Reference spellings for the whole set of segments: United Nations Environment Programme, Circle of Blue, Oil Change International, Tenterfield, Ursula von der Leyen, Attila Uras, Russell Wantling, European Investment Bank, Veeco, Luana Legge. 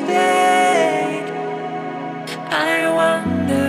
mistake. I wonder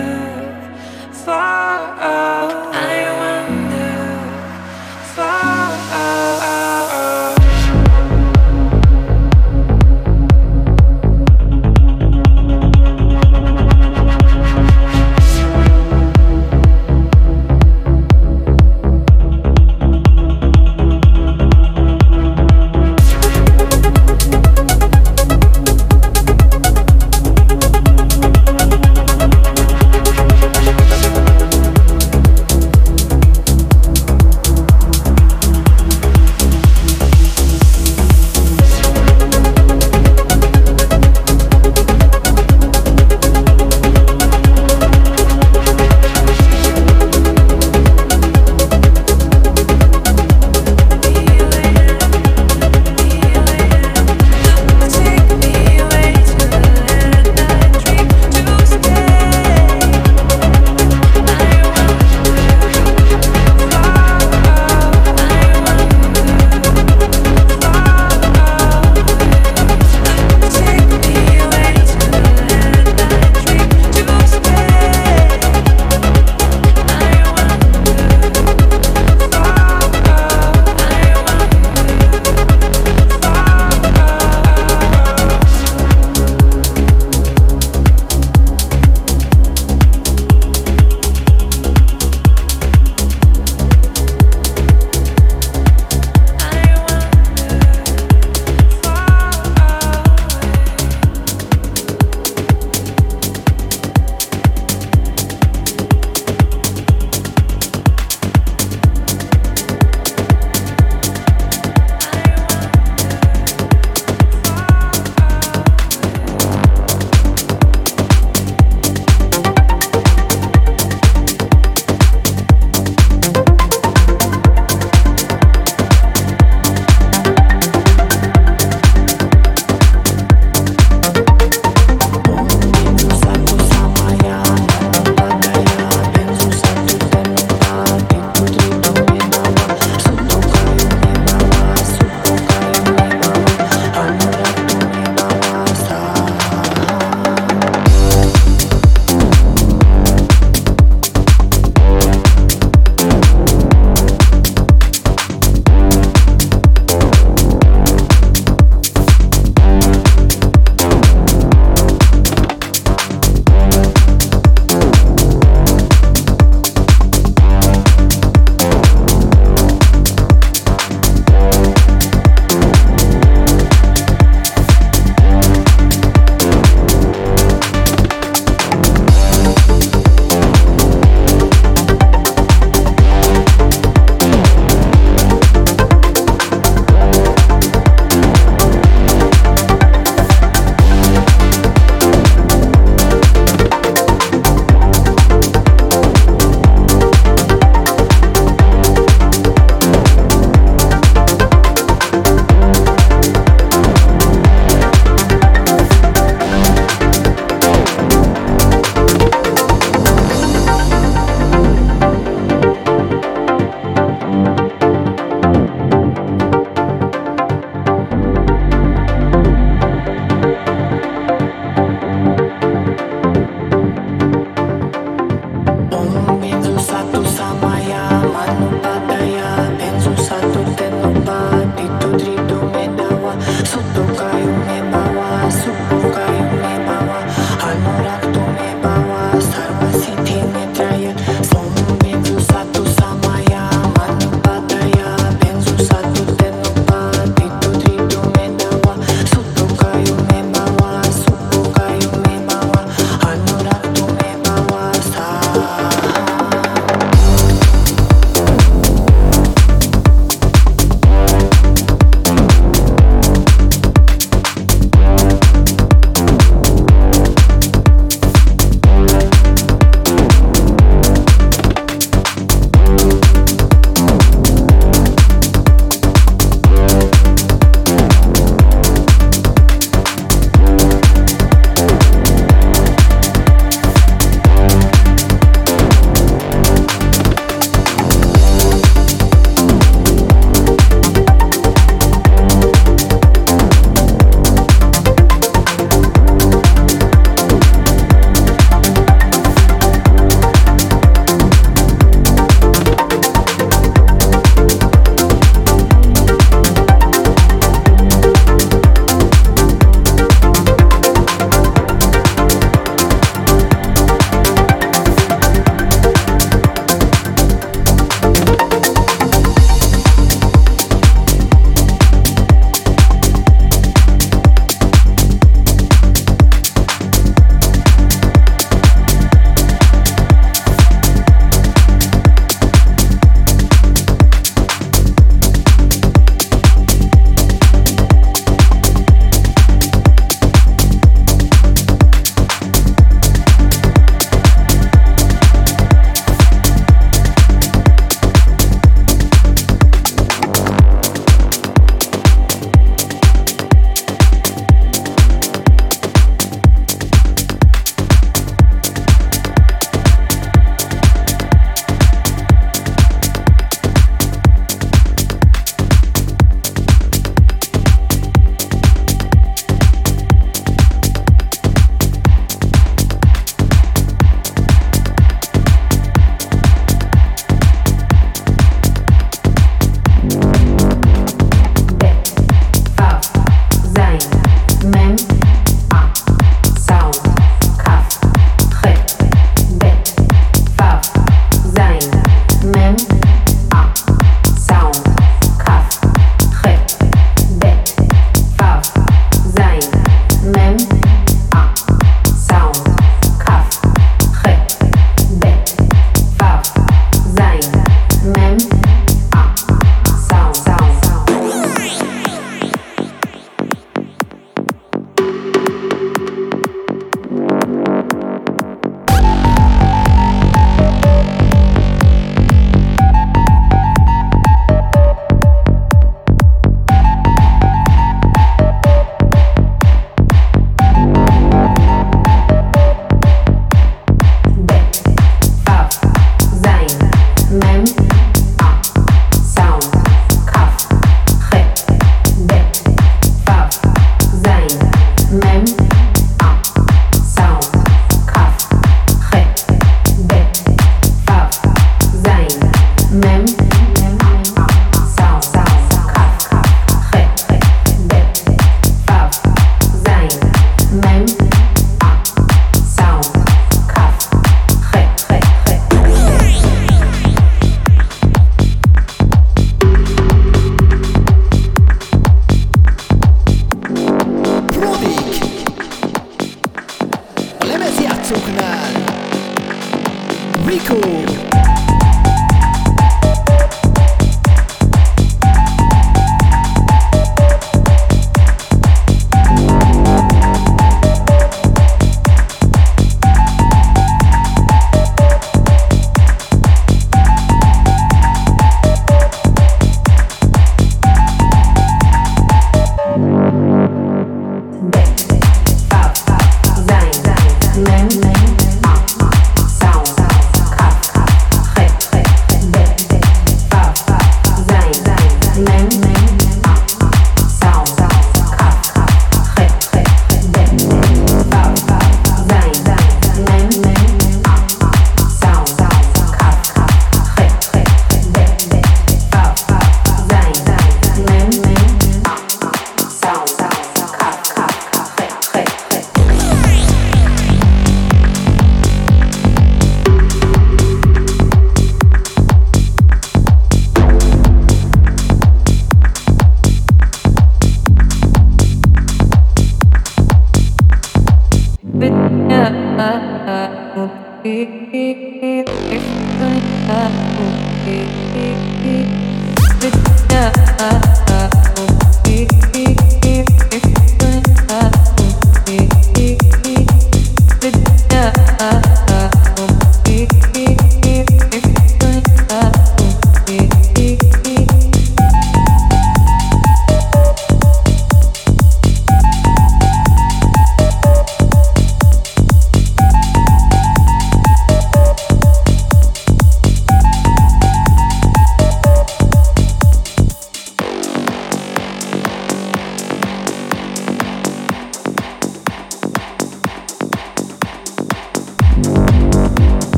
Veeco.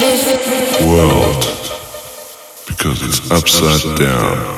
world because it's upside down.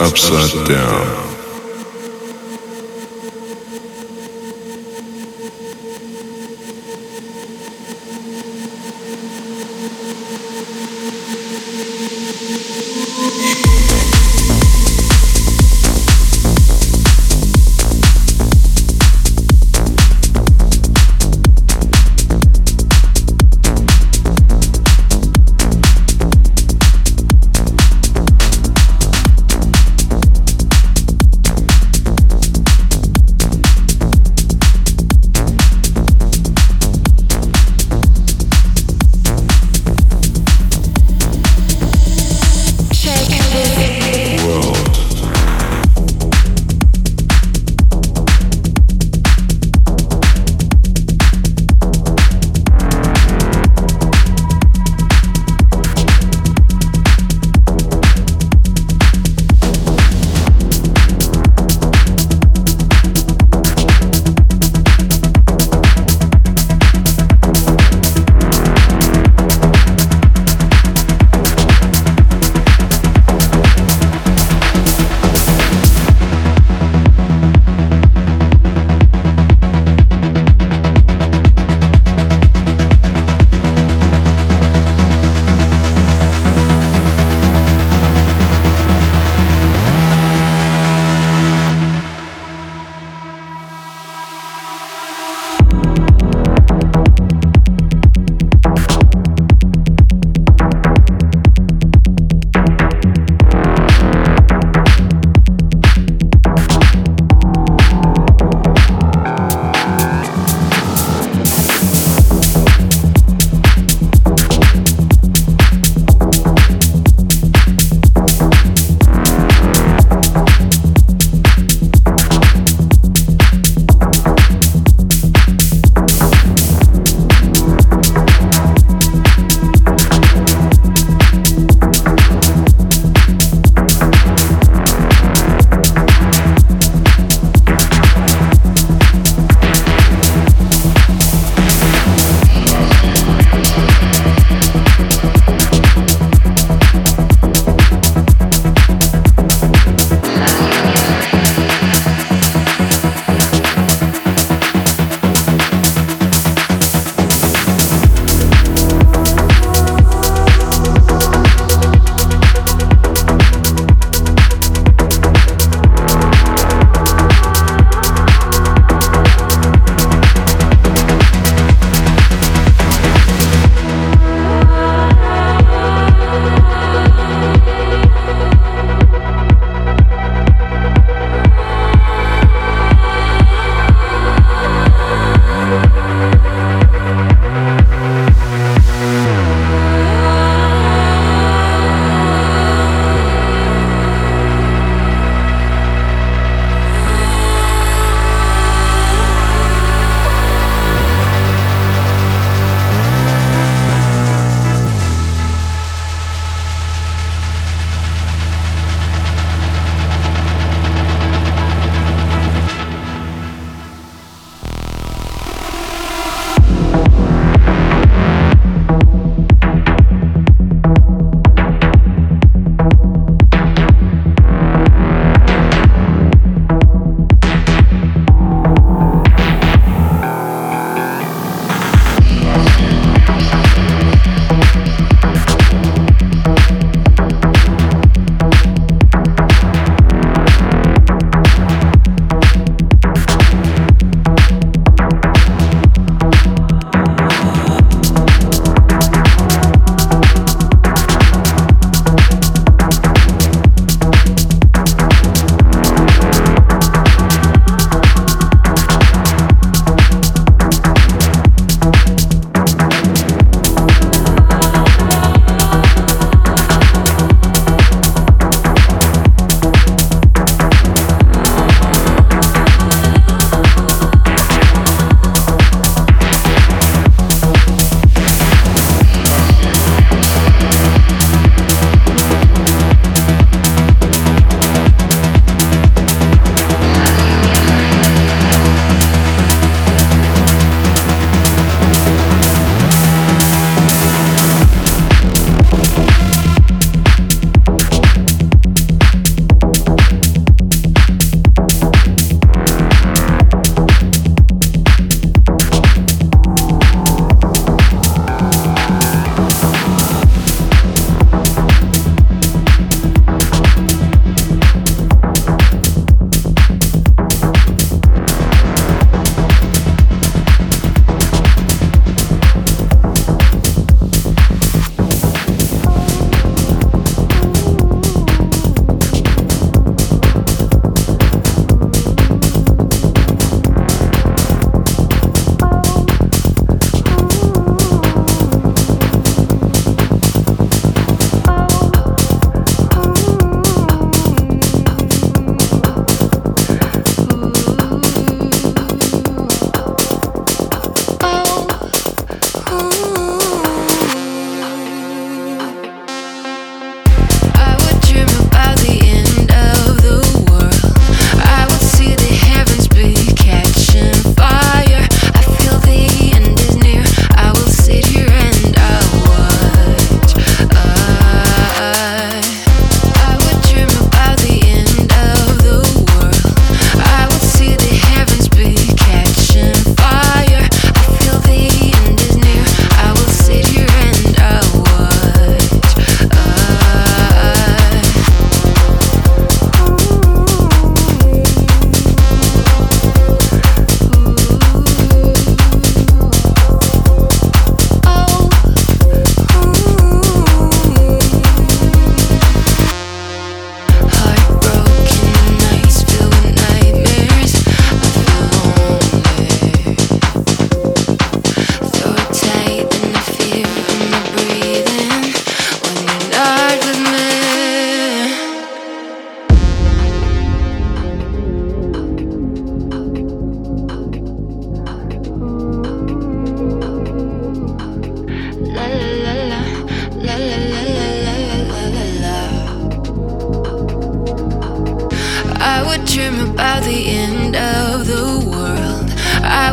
Upside down.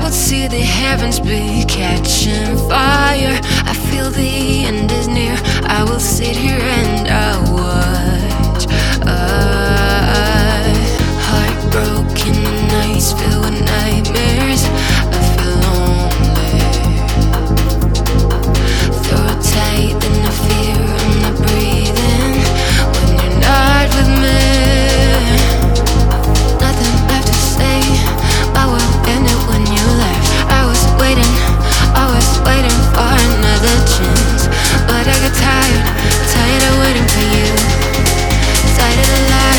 could see the heavens be catching fire. I feel the end is near. I will sit here and I watch. Heartbroken nights filled with nightmares. I feel lonely. Throw tight in the fear I'm not breathing when you're not with me. Nothing left to say. I will end it when you left. I was waiting for another chance, but I got tired, tired of waiting for you, tired of lying.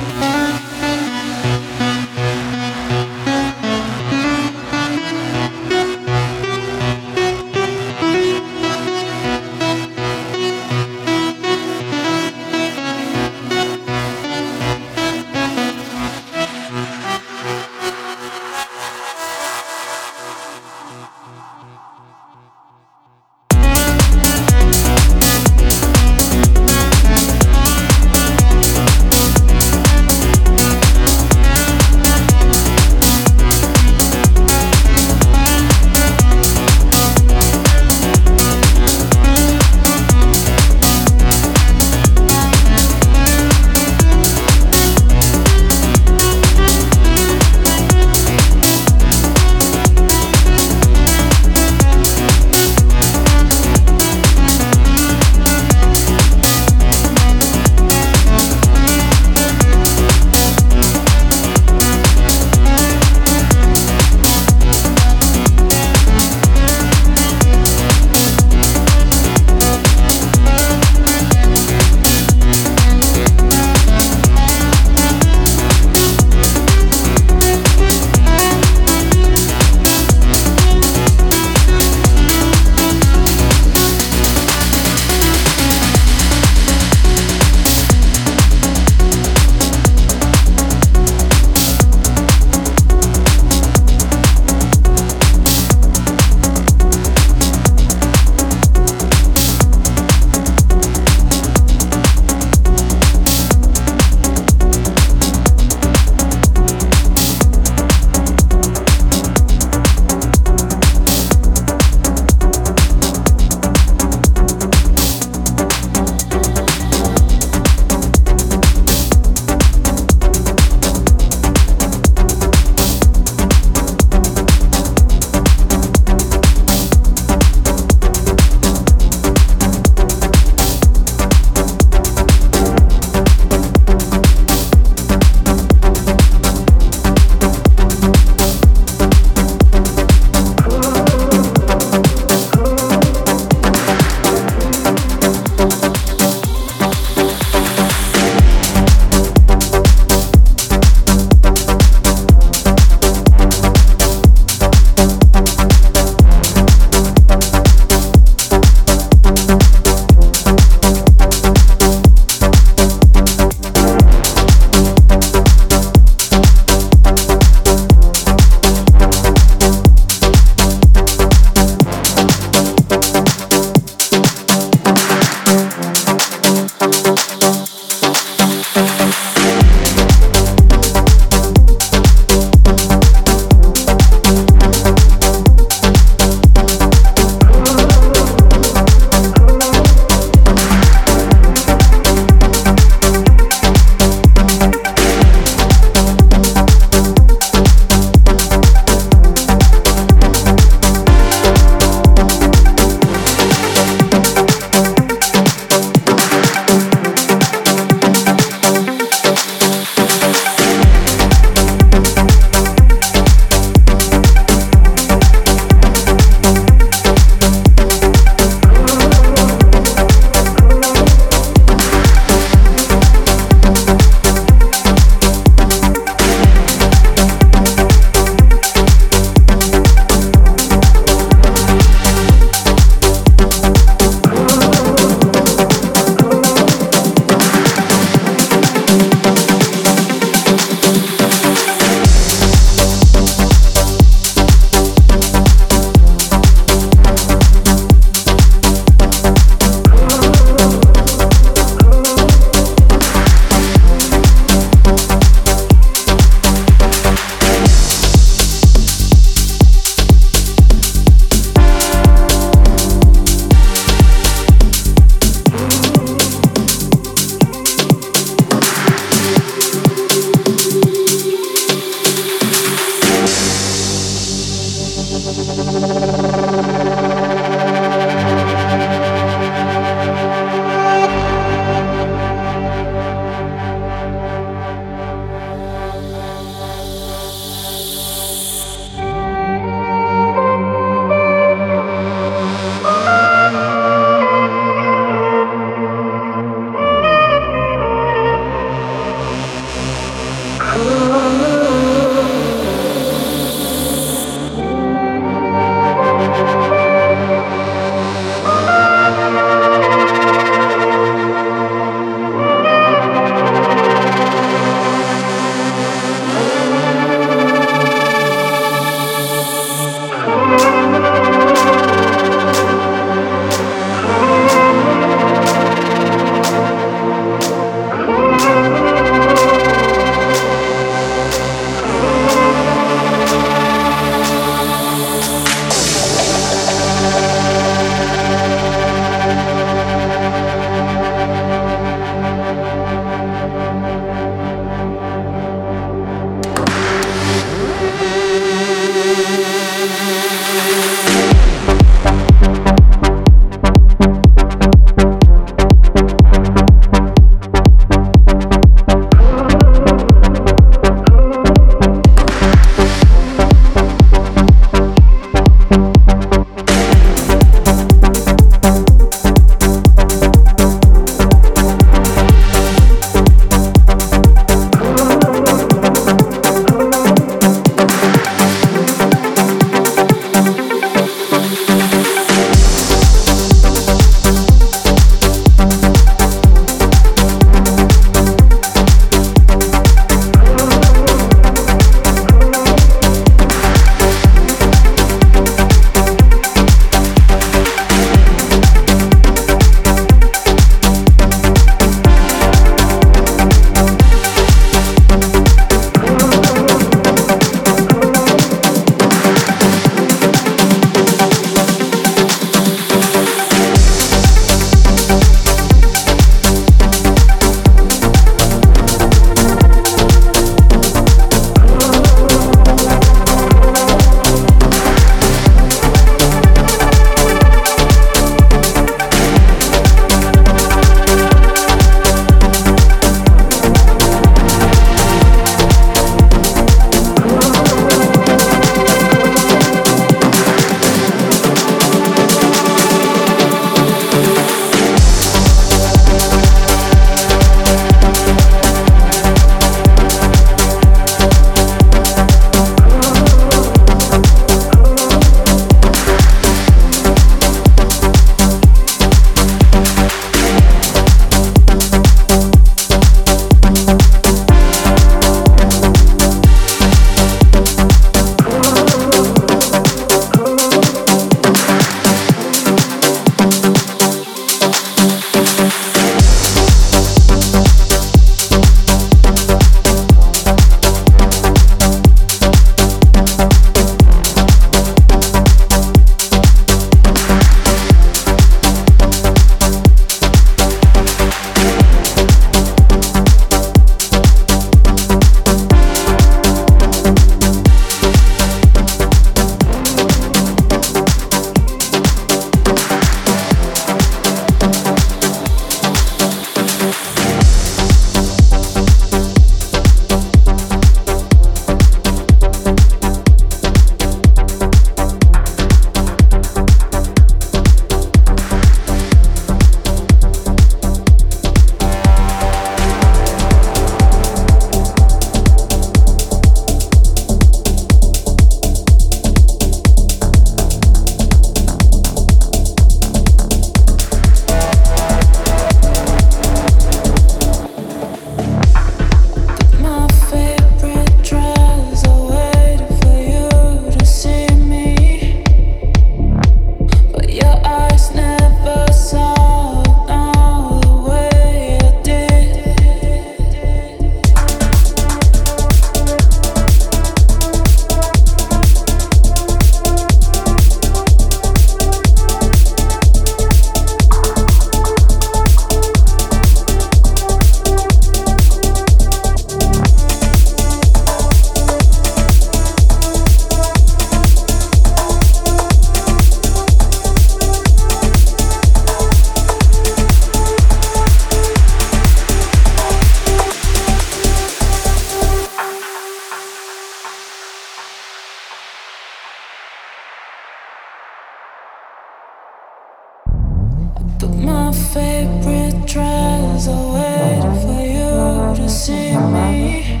Took my favorite dress, I waited for you to see me,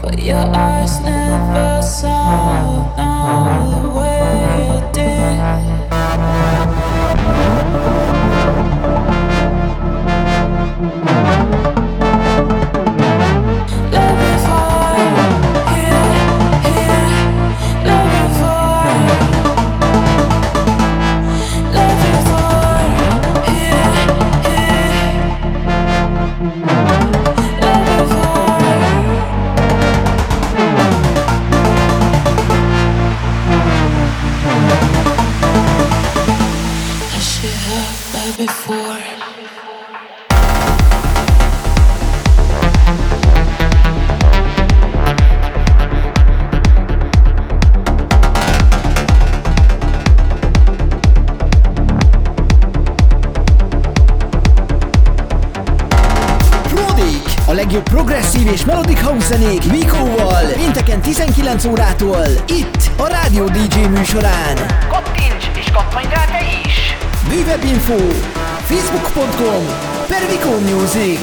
but your eyes never saw now the way you did. És Melodic House zenék Veeco-val pénteken 19 órától itt a Rádió DJ műsorán. Kattints és kapj rá te is! Bővebb info facebook.com/veecomusic